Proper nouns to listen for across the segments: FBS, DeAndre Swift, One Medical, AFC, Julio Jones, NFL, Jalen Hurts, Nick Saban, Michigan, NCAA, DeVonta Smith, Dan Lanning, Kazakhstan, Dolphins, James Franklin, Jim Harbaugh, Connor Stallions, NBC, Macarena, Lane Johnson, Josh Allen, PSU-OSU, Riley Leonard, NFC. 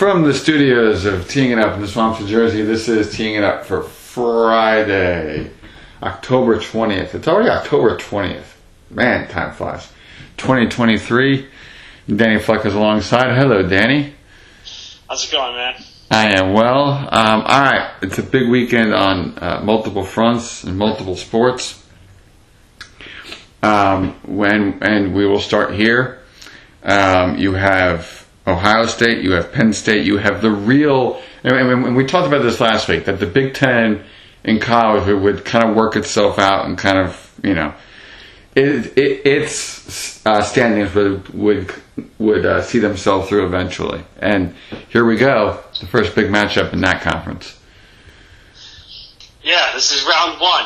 From the studios of Teeing It Up in the Swamps of Jersey, this is Teeing It Up for Friday, October 20th. It's already October 20th. Man, time flies. 2023. Danny Flecca's alongside. Hello, Danny. How's it going, man? I am well. All right. It's a big weekend on multiple fronts and multiple sports. And we will start here. You have Ohio State. You have Penn State. You have the real... And we talked about this last week, that the Big Ten in college would kind of work itself out and kind of, you know... Its standings would see themselves through eventually, and here we go, the first big matchup in that conference. Yeah, this is round one.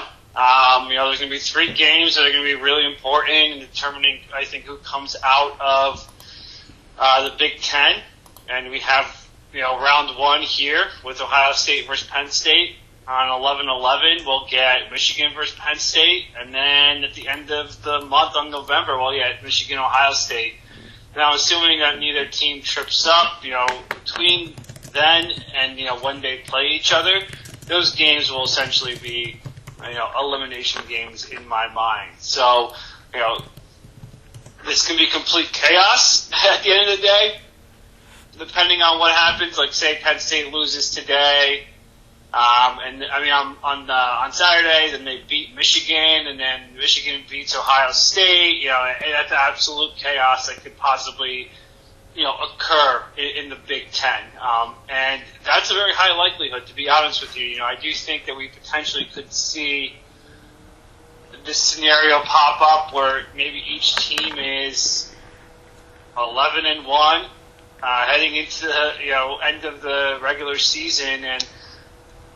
There's going to be three games that are going to be really important in determining, I think, who comes out of the Big Ten, and we have round one here with Ohio State versus Penn State. On 11/11, we'll get Michigan versus Penn State, and then at the end of the month on November, we'll get Michigan, Ohio State. Now, assuming that neither team trips up, between then and when they play each other, those games will essentially be elimination games in my mind. So, this can be complete chaos at the end of the day, depending on what happens. Like, say Penn State loses today. On Saturday, then they beat Michigan, and then Michigan beats Ohio State. That's absolute chaos that could possibly, occur in the Big Ten. And that's a very high likelihood, to be honest with you. I do think that we potentially could see this scenario pop up where maybe each team is 11-1, heading into the, end of the regular season, and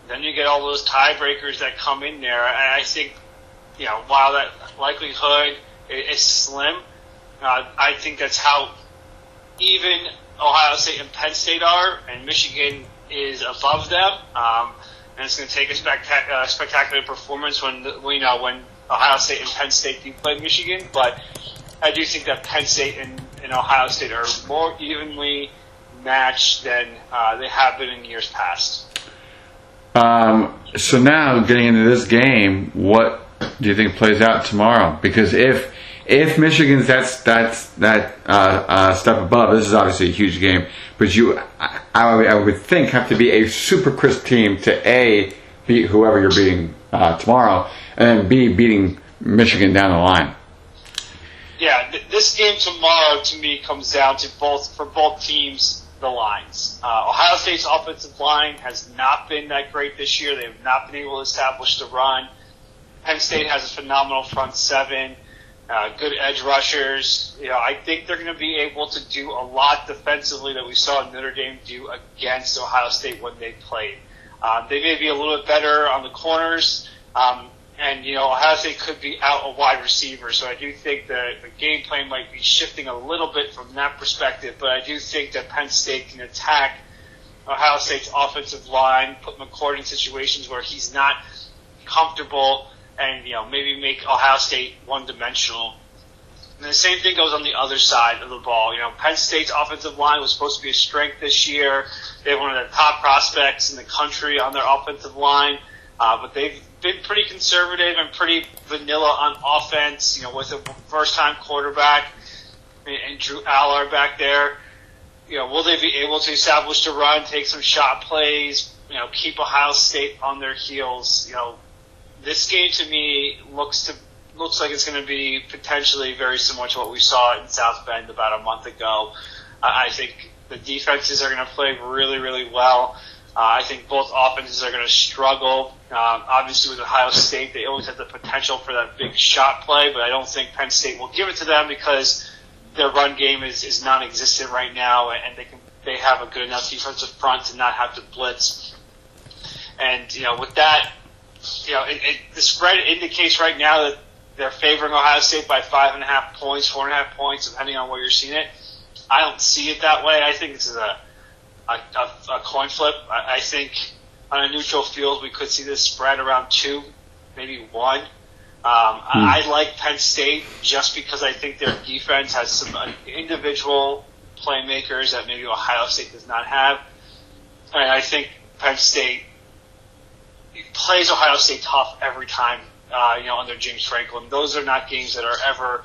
then you get all those tiebreakers that come in there. And I think, while that likelihood is slim, I think that's how even Ohio State and Penn State are, and Michigan is above them. And it's going to take a spectacular performance when Ohio State and Penn State do play Michigan. But I do think that Penn State and Ohio State are more evenly matched than they have been in years past. So now, getting into this game, what do you think plays out tomorrow? Because if Michigan's that step above, this is obviously a huge game. But I would think, have to be a super crisp team to A, beat whoever you're beating tomorrow, and then B, beating Michigan down the line. Yeah, this game tomorrow to me comes down to both teams. The lines. Ohio State's offensive line has not been that great this year. They have not been able to establish the run. Penn State has a phenomenal front seven, good edge rushers. I think they're going to be able to do a lot defensively that we saw Notre Dame do against Ohio State when they played. They may be a little bit better on the corners, and Ohio State could be out a wide receiver, so I do think that the game plan might be shifting a little bit from that perspective, but I do think that Penn State can attack Ohio State's offensive line, put McCord in situations where he's not comfortable, and maybe make Ohio State one-dimensional. And the same thing goes on the other side of the ball. Penn State's offensive line was supposed to be a strength this year. They have one of the top prospects in the country on their offensive line, but they've been pretty conservative and pretty vanilla on offense, with a first-time quarterback and Drew Aller back there. Will they be able to establish the run, take some shot plays, keep Ohio State on their heels? This game to me looks like it's going to be potentially very similar to what we saw in South Bend about a month ago. I think the defenses are going to play really, really well. I think both offenses are going to struggle. Obviously, with Ohio State, they always have the potential for that big shot play, but I don't think Penn State will give it to them because their run game is non-existent right now, and they have a good enough defensive front to not have to blitz. And with that, the spread indicates right now that they're favoring Ohio State by 5.5 points, 4.5 points, depending on where you're seeing it. I don't see it that way. I think this is a coin flip. I think on a neutral field, we could see this spread around 2, maybe 1. I like Penn State just because I think their defense has some individual playmakers that maybe Ohio State does not have. And I think Penn State plays Ohio State tough every time, under James Franklin. Those are not games that are ever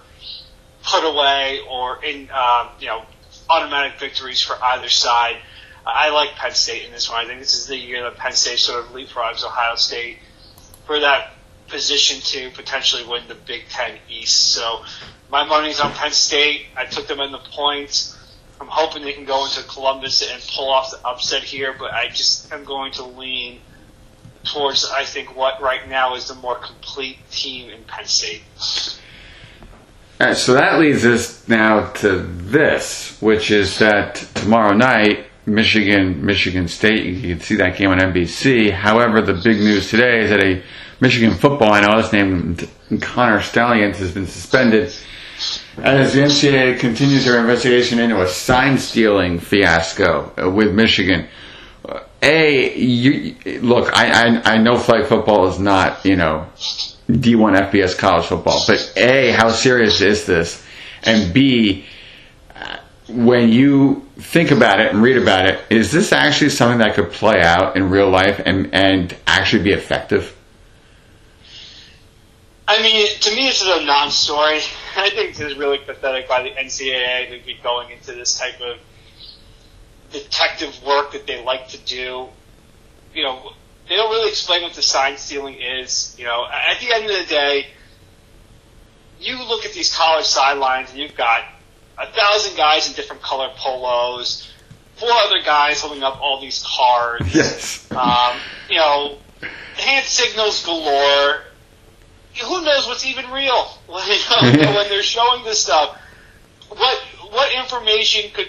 put away or in, automatic victories for either side. I like Penn State in this one. I think this is the year that Penn State sort of leapfrogs Ohio State for that position to potentially win the Big Ten East. So my money's on Penn State. I took them in the points. I'm hoping they can go into Columbus and pull off the upset here, but I just am going to lean towards, I think, what right now is the more complete team in Penn State. All right, so that leads us now to this, which is that tomorrow night, Michigan State, you can see that game on NBC. However, the big news today is that a Michigan football analyst named Connor Stallions has been suspended as the NCAA continues their investigation into a sign-stealing fiasco with Michigan. I know flag football is not, D1 FBS college football, but A, how serious is this? And B, when you think about it and read about it, is this actually something that could play out in real life and actually be effective? I mean, to me, this is a non-story. I think this is really pathetic by the NCAA to be going into this type of detective work that they like to do. They don't really explain what the sign stealing is. At the end of the day, you look at these college sidelines and you've got 1,000 guys in different color polos, 4 other guys holding up all these cards. Yes. Hand signals galore. Who knows what's even real when they're showing this stuff? What information could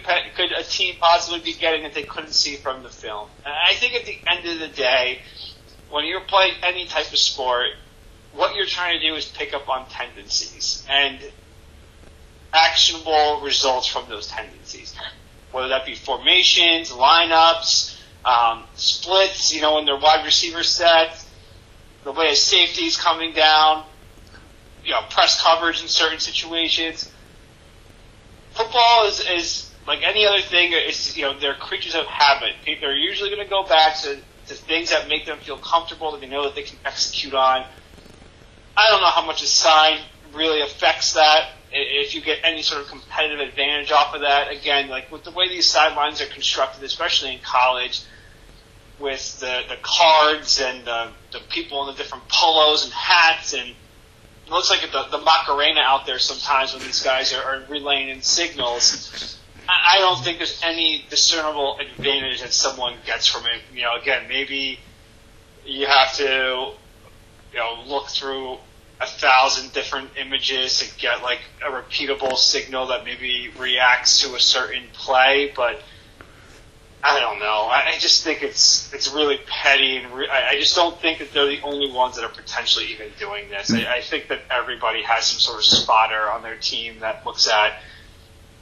a team possibly be getting that they couldn't see from the film? And I think at the end of the day, when you're playing any type of sport, what you're trying to do is pick up on tendencies and actionable results from those tendencies, whether that be formations, lineups, splits, in their wide receiver sets, the way a safety's coming down, press coverage in certain situations. Football is like any other thing. It's, they're creatures of habit. They're usually going to go back to things that make them feel comfortable, that they know that they can execute on. I don't know how much a sign really affects that, if you get any sort of competitive advantage off of that. Again, like with the way these sidelines are constructed, especially in college, with the cards and the people in the different polos and hats, and it looks like the Macarena out there sometimes when these guys are relaying in signals. I don't think there's any discernible advantage that someone gets from it. Again, maybe you have to look through 1,000 different images to get like a repeatable signal that maybe reacts to a certain play, but I don't know. I just think it's really petty, and I just don't think that they're the only ones that are potentially even doing this. I think that everybody has some sort of spotter on their team that looks at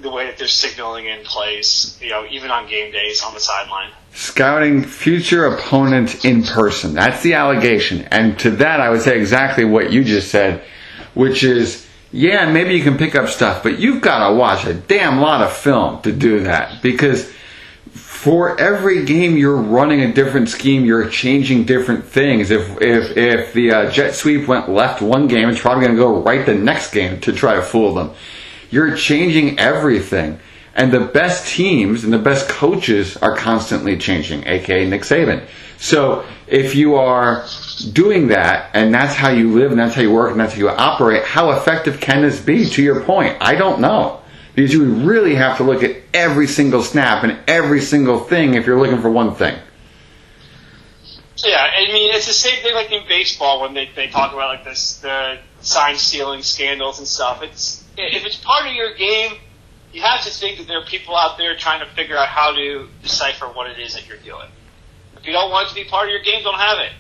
the way that they're signaling in plays, even on game days on the sideline. Scouting future opponents in person. That's the allegation. And to that, I would say exactly what you just said, which is, yeah, maybe you can pick up stuff, but you've got to watch a damn lot of film to do that, because for every game, you're running a different scheme. You're changing different things. If the jet sweep went left one game, it's probably going to go right the next game to try to fool them. You're changing everything. And the best teams and the best coaches are constantly changing, a.k.a. Nick Saban. So if you are doing that, and that's how you live, and that's how you work, and that's how you operate, how effective can this be, to your point? I don't know. Because you really have to look at every single snap and every single thing if you're looking for one thing. Yeah, I mean, it's the same thing like in baseball when they talk about like this, the sign stealing scandals and stuff. If it's part of your game, you have to think that there are people out there trying to figure out how to decipher what it is that you're doing. If you don't want it to be part of your game, don't have it.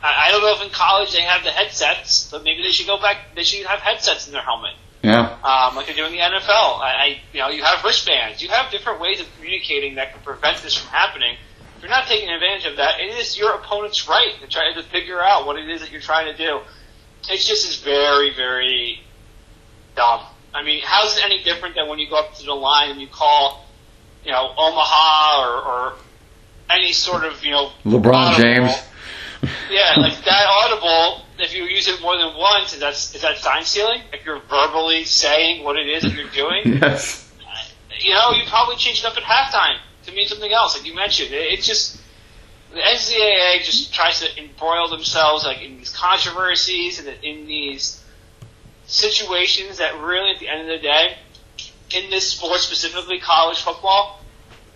I don't know if in college they have the headsets, but maybe they should go back. They should have headsets in their helmet. Yeah. Like they do in the NFL. You have wristbands. You have different ways of communicating that can prevent this from happening. If you're not taking advantage of that, it is your opponent's right to try to figure out what it is that you're trying to do. It's just is very, very dumb. I mean, how's it any different than when you go up to the line and you call you know, Omaha or any sort of, you know, LeBron James. Yeah, like that audible, if you use it more than once, is that sign stealing? If you're verbally saying what it is that you're doing? Yes. You know, you probably change it up at halftime to mean something else, like you mentioned. It's just, the NCAA just tries to embroil themselves, like, in these controversies and in these situations that really, at the end of the day, in this sport, specifically college football,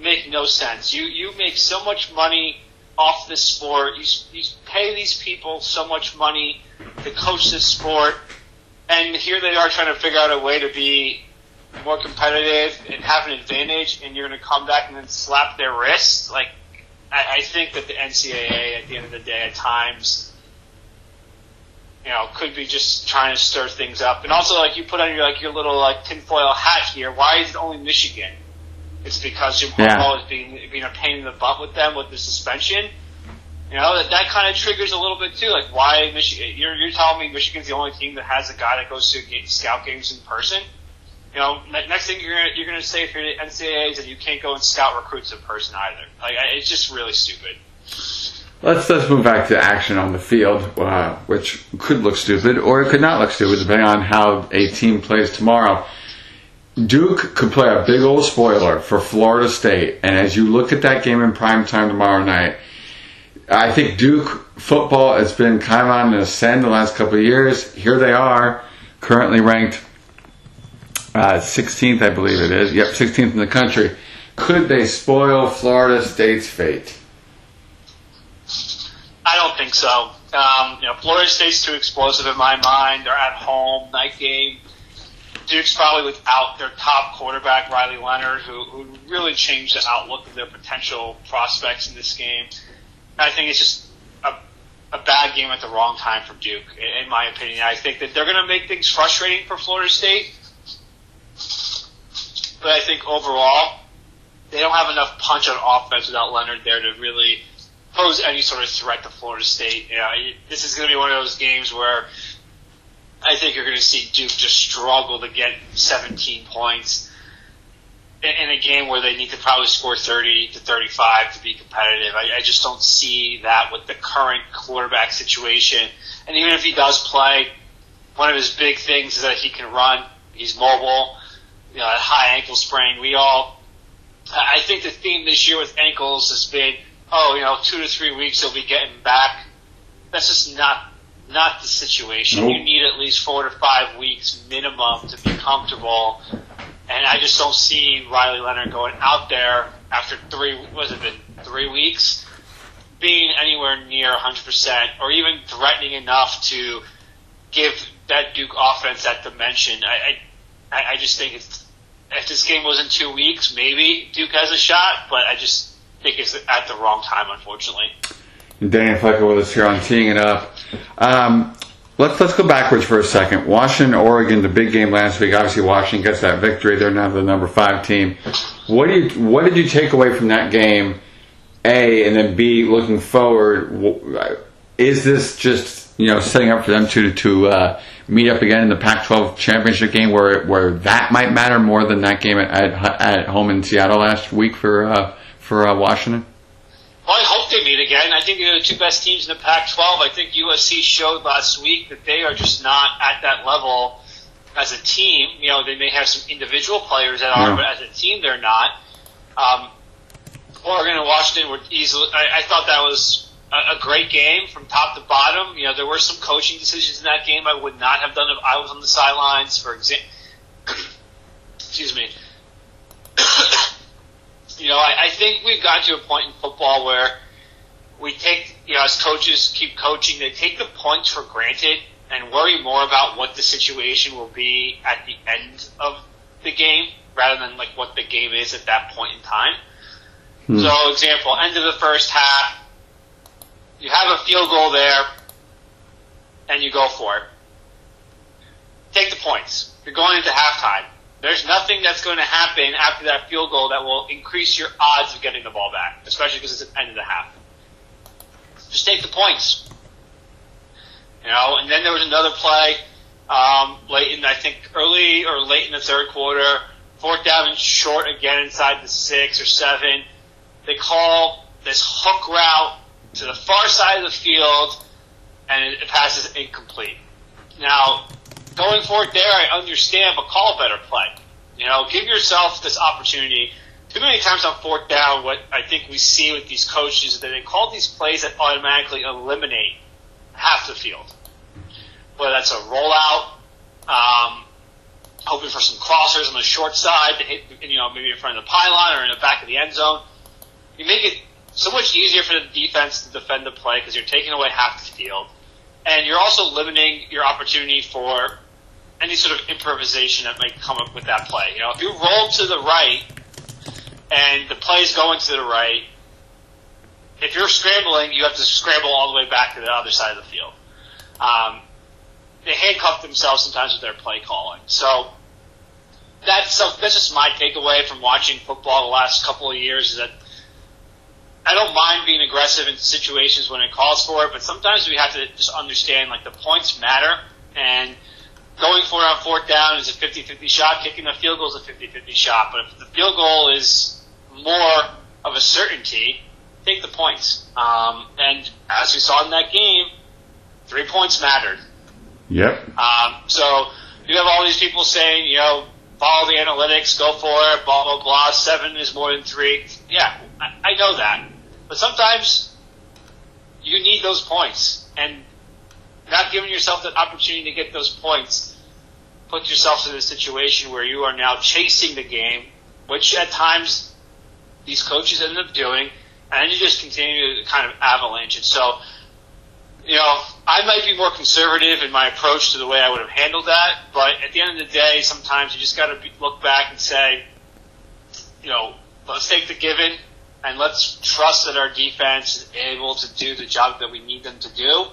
make no sense. You make so much money off this sport. You pay these people so much money to coach this sport, and here they are trying to figure out a way to be more competitive and have an advantage, and you're going to come back and then slap their wrists. Like, I think that the NCAA, at the end of the day, at times, you know, could be just trying to stir things up. And also, like, you put on your little, like, tinfoil hat here. Why is it only Michigan? It's because Jim Harbaugh is being a pain in the butt with them with the suspension. You know, that kind of triggers a little bit too. Like, why Michigan? You're telling me Michigan's the only team that has a guy that goes to scout games in person? You know, next thing you're gonna say for the NCAA is that you can't go and scout recruits in person either. Like, it's just really stupid. Let's move back to action on the field, which could look stupid or it could not look stupid depending on how a team plays tomorrow. Duke could play a big old spoiler for Florida State, and as you look at that game in primetime tomorrow night, I think Duke football has been kind of on the ascend the last couple of years. Here they are, currently ranked 16th, I believe it is. Yep, 16th in the country. Could they spoil Florida State's fate? I don't think so. You know, Florida State's too explosive in my mind. They're at home, night game. Duke's probably without their top quarterback, Riley Leonard, who really changed the outlook of their potential prospects in this game. I think it's just a bad game at the wrong time for Duke, in my opinion. I think that they're going to make things frustrating for Florida State, but I think overall they don't have enough punch on offense without Leonard there to really pose any sort of threat to Florida State. You know, this is going to be one of those games where I think you're going to see Duke just struggle to get 17 points in a game where they need to probably score 30 to 35 to be competitive. I just don't see that with the current quarterback situation. And even if he does play, one of his big things is that he can run. He's mobile, you know, high ankle sprain. I think the theme this year with ankles has been, 2 to 3 weeks he'll be getting back. That's just not the situation. Nope. You need at least 4 to 5 weeks minimum to be comfortable. And I just don't see Riley Leonard going out there after 3 weeks being anywhere near 100% or even threatening enough to give that Duke offense that dimension. I just think if this game was in 2 weeks, maybe Duke has a shot, but I just think it's at the wrong time, unfortunately. Danny Flecca with us here on Teeing It Up. Let's go backwards for a second. Washington, Oregon, the big game last week. Obviously, Washington gets that victory. They're now the number 5 team. What did you take away from that game? A, and then B, looking forward, is this just setting up for them to meet up again in the Pac-12 championship game, where that might matter more than that game at home in Seattle last week for Washington? Well, I hope they meet again. I think they're the two best teams in the Pac-12. I think USC showed last week that they are just not at that level as a team. You know, they may have some individual players that are, but as a team they're not. Oregon and Washington were easily. I thought that was a great game from top to bottom. You know, there were some coaching decisions in that game I would not have done if I was on the sidelines. For example, excuse me. You know, I think we've got to a point in football where we take, as coaches keep coaching, they take the points for granted and worry more about what the situation will be at the end of the game rather than, like, what the game is at that point in time. So, example, end of the first half, you have a field goal there, and you go for it. Take the points. You're going into halftime. There's nothing that's going to happen after that field goal that will increase your odds of getting the ball back, especially because it's the end of the half. Just take the points. And then there was another play late in the third quarter Fourth down and short again inside the 6 or 7. They call this hook route to the far side of the field, and it passes incomplete. Now, going for it there, I understand, but call a better play. You know, give yourself this opportunity. Too many times on fourth down, what I think we see with these coaches is that they call these plays that automatically eliminate half the field. Whether that's a rollout, hoping for some crossers on the short side to hit, you know, maybe in front of the pylon or in the back of the end zone. You make it so much easier for the defense to defend the play because you're taking away half the field. And you're also limiting your opportunity for any sort of improvisation that might come up with that play. You know, if you roll to the right and the play's going to the right, if you're scrambling, you have to scramble all the way back to the other side of the field. They handcuff themselves sometimes with their play calling. So that's just my takeaway from watching football the last couple of years, is that I don't mind being aggressive in situations when it calls for it, but sometimes we have to just understand, like, the points matter, and going for it on fourth down is a 50-50 shot, kicking the field goal is a 50-50 shot, but if the field goal is more of a certainty, take the points. And as we saw in that game, 3 points mattered. Yep. So you have all these people saying, you know, follow the analytics, go for it, blah, blah, blah, 7 is more than 3. Yeah, I know that. But sometimes you need those points, and not giving yourself that opportunity to get those points puts yourself in a situation where you are now chasing the game, which at times these coaches end up doing, and you just continue to kind of avalanche it. So, you know, I might be more conservative in my approach to the way I would have handled that, but at the end of the day, sometimes you just got to look back and say, you know, let's take the given, and let's trust that our defense is able to do the job that we need them to do,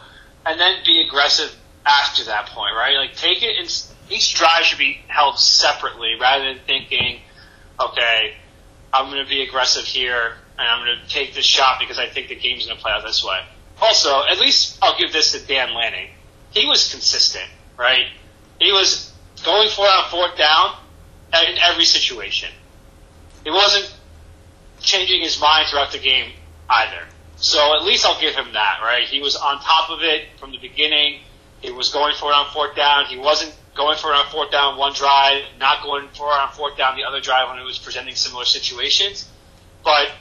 and then be aggressive after that point, right? Like, take it, and each drive should be held separately rather than thinking, okay, I'm going to be aggressive here, and I'm going to take this shot because I think the game's going to play out this way. Also, at least I'll give this to Dan Lanning. He was consistent, right? He was going for it on fourth down in every situation. He wasn't changing his mind throughout the game either. So at least I'll give him that, right? He was on top of it from the beginning. He was going for it on fourth down. He wasn't going for it on fourth down one drive, not going for it on fourth down the other drive when it was presenting similar situations. But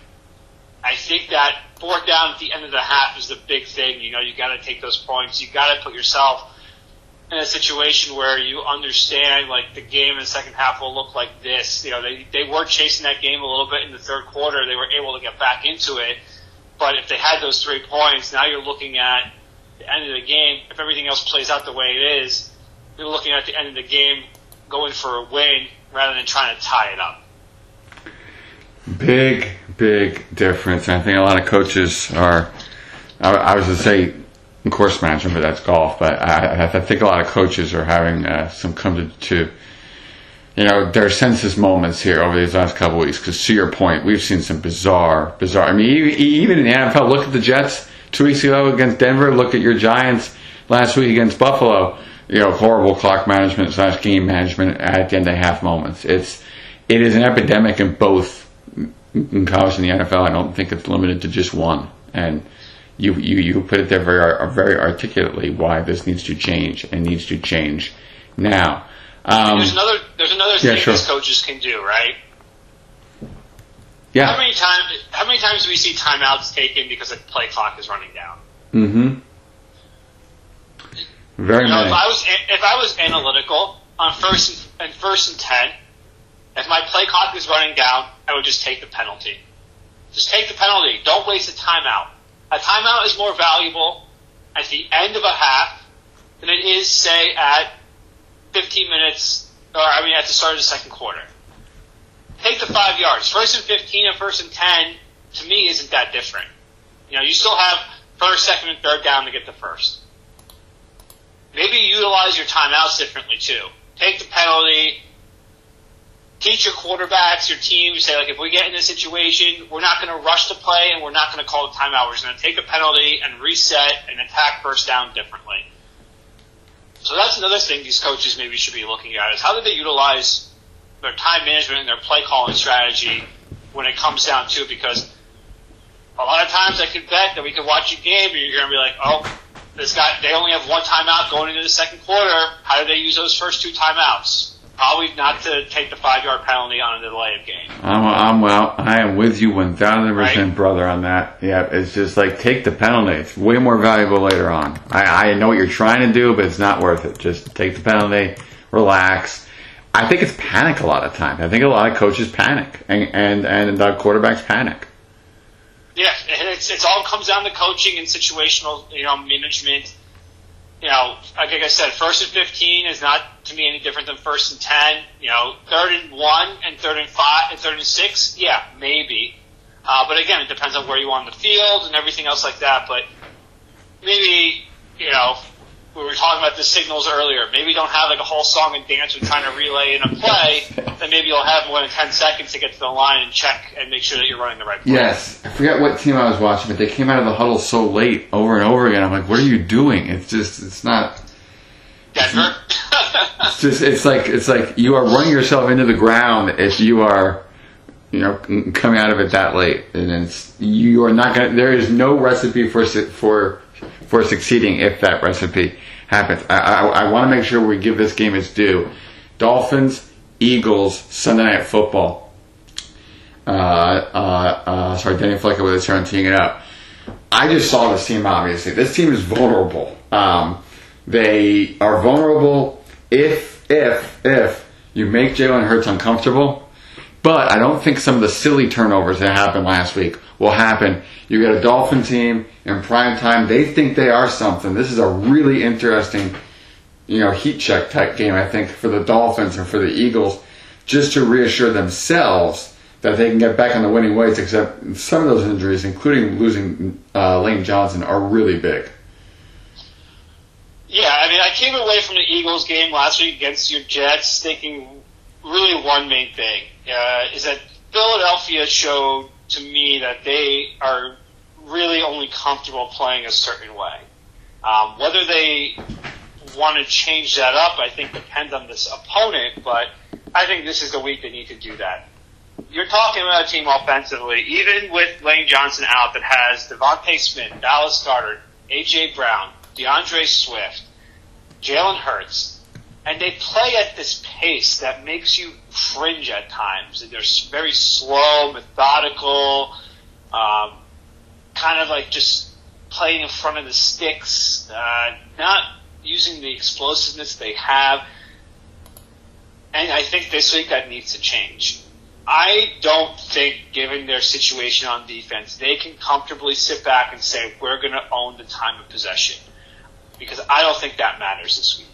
I think that fourth down at the end of the half is the big thing. You know, you got to take those points. You got to put yourself in a situation where you understand, like, the game in the second half will look like this. You know, they were chasing that game a little bit in the third quarter. They were able to get back into it. But if they had those 3 points, now you're looking at the end of the game. If everything else plays out the way it is, you're looking at the end of the game going for a win rather than trying to tie it up. Big difference. And I think a lot of coaches are, I was going to say course management, but that's golf. But I think a lot of coaches are having some come to, you know, their senses moments here over these last couple of weeks. Because to your point, we've seen some bizarre. I mean, even in the NFL, look at the Jets 2 weeks ago against Denver. Look at your Giants last week against Buffalo. You know, horrible clock management / game management at the end of half moments. It is an epidemic in both. In college and the NFL, I don't think it's limited to just one. And you put it there very articulately why this needs to change and needs to change now. There's another thing these coaches can do, right? Yeah. How many times do we see timeouts taken because the play clock is running down? Mm-hmm. Very much. If I was analytical on first and 10. If my play clock is running down, I would just take the penalty. Just take the penalty. Don't waste a timeout. A timeout is more valuable at the end of a half than it is, say, at 15 minutes, at the start of the second quarter. Take the 5 yards. First and 15 and first and 10, to me, isn't that different. You know, you still have first, second, and third down to get the first. Maybe utilize your timeouts differently, too. Take the penalty. Teach your quarterbacks, your team, say, like, if we get in this situation, we're not going to rush the play and we're not going to call a timeout. We're just going to take a penalty and reset and attack first down differently. So that's another thing these coaches maybe should be looking at, is how do they utilize their time management and their play calling strategy when it comes down to it, because a lot of times I could bet that we could watch a game and you're going to be like, oh, this guy, they only have one timeout going into the second quarter. How do they use those first two timeouts? Probably not to take the 5-yard penalty on a delay of game. I am with you 1,000%, right? Brother, on that. Yeah, it's just like, take the penalty. It's way more valuable later on. I know what you're trying to do, but it's not worth it. Just take the penalty, relax. I think it's panic a lot of times. I think a lot of coaches panic, and quarterbacks panic. Yeah, it's all comes down to coaching and situational, management. Like I said, 1st and 15 is not to me any different than 1st and 10. 3rd and 1 and 3rd and 5 and 3rd and 6. Yeah, maybe. But again, it depends on where you are on the field and everything else like that. But maybe we were talking about the signals earlier. Maybe don't have like a whole song and dance with trying to relay in a play. Then maybe you'll have more than 10 seconds to get to the line and check and make sure that you're running the right play. Yes. I forget what team I was watching, but they came out of the huddle so late over and over again. I'm like, what are you doing? It's not... Denver? It's like you are running yourself into the ground if you are, coming out of it that late. And you are not going to... There is no recipe for succeeding if that recipe happens. I want to make sure we give this game its due. Dolphins, Eagles, Sunday Night Football. Danny Flecca with a turn teeing it up. I just saw this team, obviously. This team is vulnerable. They are vulnerable if you make Jalen Hurts uncomfortable. But I don't think some of the silly turnovers that happened last week will happen. You get a Dolphin team in prime time. They think they are something. This is a really interesting, heat check type game, I think, for the Dolphins and for the Eagles, just to reassure themselves that they can get back on the winning ways, except some of those injuries, including losing Lane Johnson, are really big. Yeah, I came away from the Eagles game last week against your Jets thinking really one main thing is that Philadelphia showed to me that they are really only comfortable playing a certain way. Whether they want to change that up, I think, depends on this opponent, but I think this is the week they need to do that. You're talking about a team offensively, even with Lane Johnson out, that has DeVonta Smith, Dallas Goedert, AJ Brown, DeAndre Swift, Jalen Hurts, and they play at this pace that makes you cringe at times. And they're very slow, methodical, kind of like just playing in front of the sticks, not using the explosiveness they have. And I think this week that needs to change. I don't think, given their situation on defense, they can comfortably sit back and say, we're going to own the time of possession. Because I don't think that matters this week.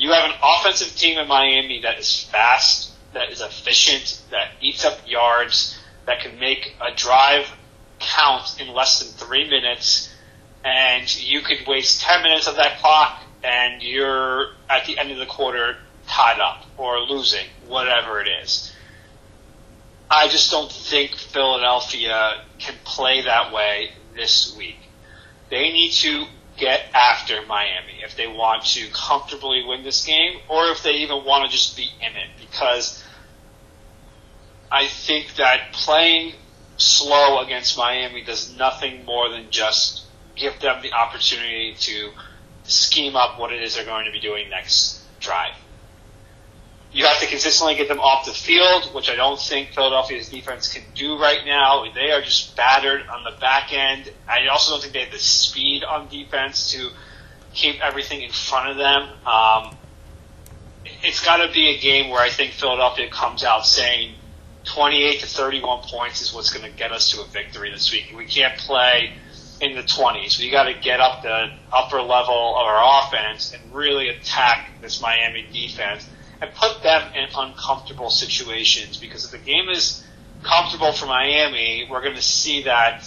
You have an offensive team in Miami that is fast, that is efficient, that eats up yards, that can make a drive count in less than 3 minutes, and you could waste 10 minutes of that clock, and you're at the end of the quarter tied up or losing, whatever it is. I just don't think Philadelphia can play that way this week. They need to get after Miami if they want to comfortably win this game, or if they even want to just be in it, because I think that playing slow against Miami does nothing more than just give them the opportunity to scheme up what it is they're going to be doing next drive. You have to consistently get them off the field, which I don't think Philadelphia's defense can do right now. They are just battered on the back end. I also don't think they have the speed on defense to keep everything in front of them. It's got to be a game where I think Philadelphia comes out saying 28 to 31 points is what's going to get us to a victory this week. We can't play in the 20s. We got to get up the upper level of our offense and really attack this Miami defense and put them in uncomfortable situations, because if the game is comfortable for Miami, we're going to see that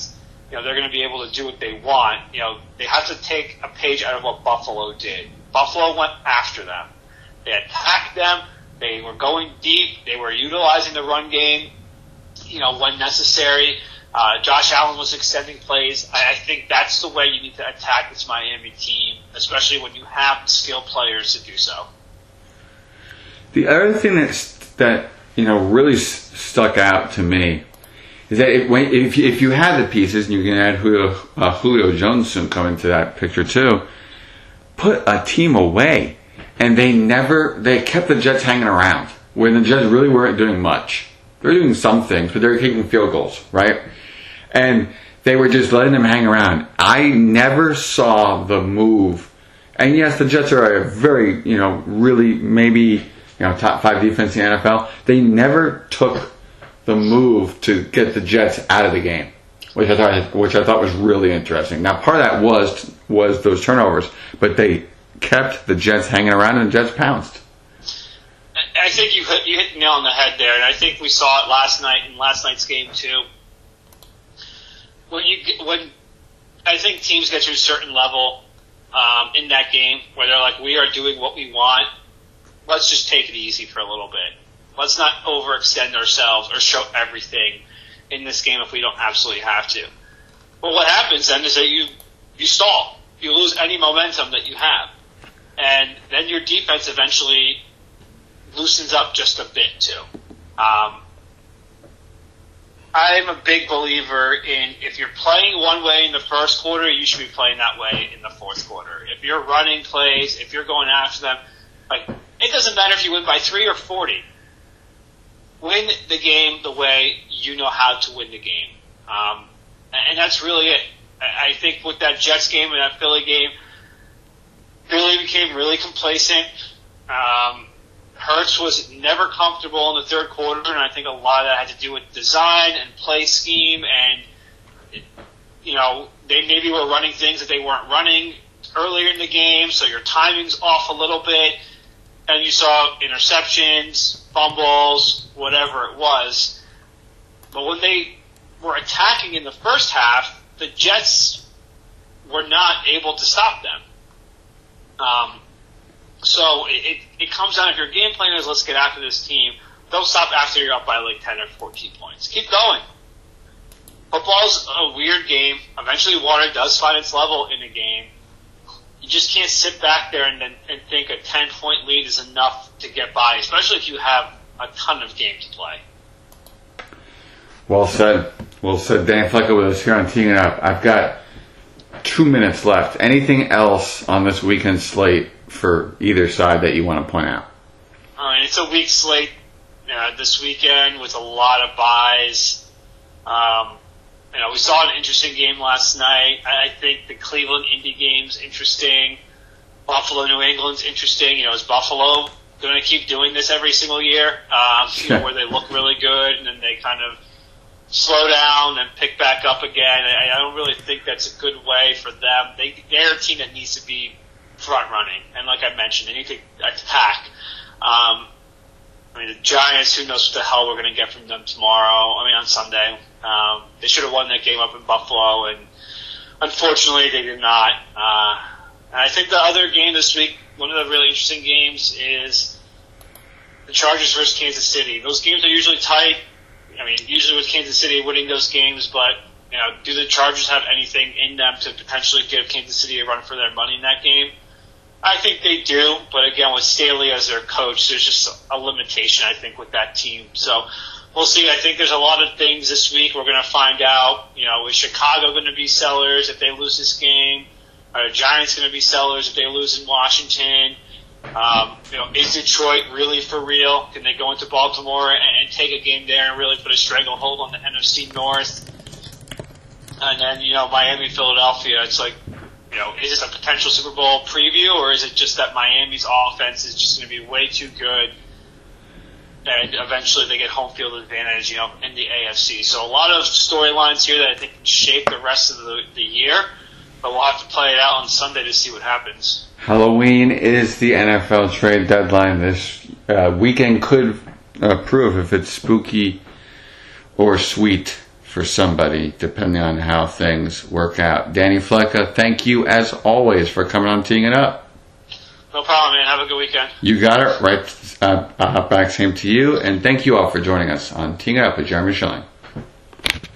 they're going to be able to do what they want. They have to take a page out of what Buffalo did. Buffalo went after them. They attacked them. They were going deep. They were utilizing the run game, when necessary. Josh Allen was extending plays. I think that's the way you need to attack this Miami team, especially when you have skilled players to do so. The other thing that's that, you know, really stuck out to me is that if you had the pieces, and you can add Julio Jones soon coming to that picture too, put a team away. And they kept the Jets hanging around when the Jets really weren't doing much. They were doing some things, but they were kicking field goals, right? And they were just letting them hang around. I never saw the move. And yes, the Jets are a very, you know, really maybe, you know, top five defense in the NFL. They never took the move to get the Jets out of the game, which I thought was really interesting. Now, part of that was those turnovers, but they kept the Jets hanging around and the Jets pounced. I think you hit the nail on the head there, and I think we saw it last night in last night's game too. When I think teams get to a certain level in that game where they're like, we are doing what we want. Let's just take it easy for a little bit. Let's not overextend ourselves or show everything in this game if we don't absolutely have to. Well, what happens then is that you stall. You lose any momentum that you have. And then your defense eventually loosens up just a bit too. I'm a big believer in if you're playing one way in the first quarter, you should be playing that way in the fourth quarter. If you're running plays, if you're going after them, like it doesn't matter if you win by 3 or 40. Win the game the way you know how to win the game. And that's really it. I think with that Jets game and that Philly game, Philly became really complacent. Hurts was never comfortable in the third quarter, and I think a lot of that had to do with design and play scheme, and, you know, they maybe were running things that they weren't running earlier in the game, so your timing's off a little bit, and you saw interceptions, fumbles, whatever it was. But when they were attacking in the first half, the Jets were not able to stop them. So it comes down, if your game plan is let's get after this team, don't stop after you're up by like 10 or 14 points. Keep going. Football's a weird game. Eventually water does find its level in a game. You just can't sit back there and think a 10-point lead is enough to get by, especially if you have a ton of game to play. Well said. Well said. Danny Flecca with us here on Teeing It Up. I've got 2 minutes left. Anything else on this weekend slate for either side that you want to point out? I mean, it's a weak slate this weekend with a lot of buys. You know, we saw an interesting game last night. I think the Cleveland Indy game's interesting. Buffalo, New England's interesting. You know, is Buffalo going to keep doing this every single year? You know, where they look really good and then they kind of slow down and pick back up again. I don't really think that's a good way for them. They're a team that needs to be front running, and like I mentioned, they need to attack. I mean, the Giants, who knows what the hell we're going to get from them tomorrow, I mean, on Sunday. They should have won that game up in Buffalo, and unfortunately they did not. And I think the other game this week, one of the really interesting games, is the Chargers versus Kansas City. Those games are usually tight. I mean, usually with Kansas City winning those games, but, you know, do the Chargers have anything in them to potentially give Kansas City a run for their money in that game? I think they do, but again, with Staley as their coach, there's just a limitation, I think, with that team. So we'll see. I think there's a lot of things this week we're going to find out. You know, is Chicago going to be sellers if they lose this game? Are the Giants going to be sellers if they lose in Washington? You know, is Detroit really for real? Can they go into Baltimore and take a game there and really put a stranglehold on the NFC North? And then, you know, Miami, Philadelphia, it's like, you know, is this a potential Super Bowl preview, or is it just that Miami's offense is just going to be way too good and eventually they get home field advantage, you know, in the AFC? So a lot of storylines here that I think can shape the rest of the year, but we'll have to play it out on Sunday to see what happens. Halloween is the NFL trade deadline. This weekend could prove if it's spooky or sweet for somebody, depending on how things work out. Danny Flecca, thank you as always for coming on Teeing It Up. No problem, man. Have a good weekend. You got it. Right back, same to you. And thank you all for joining us on Teeing It Up with Jeremy Schilling.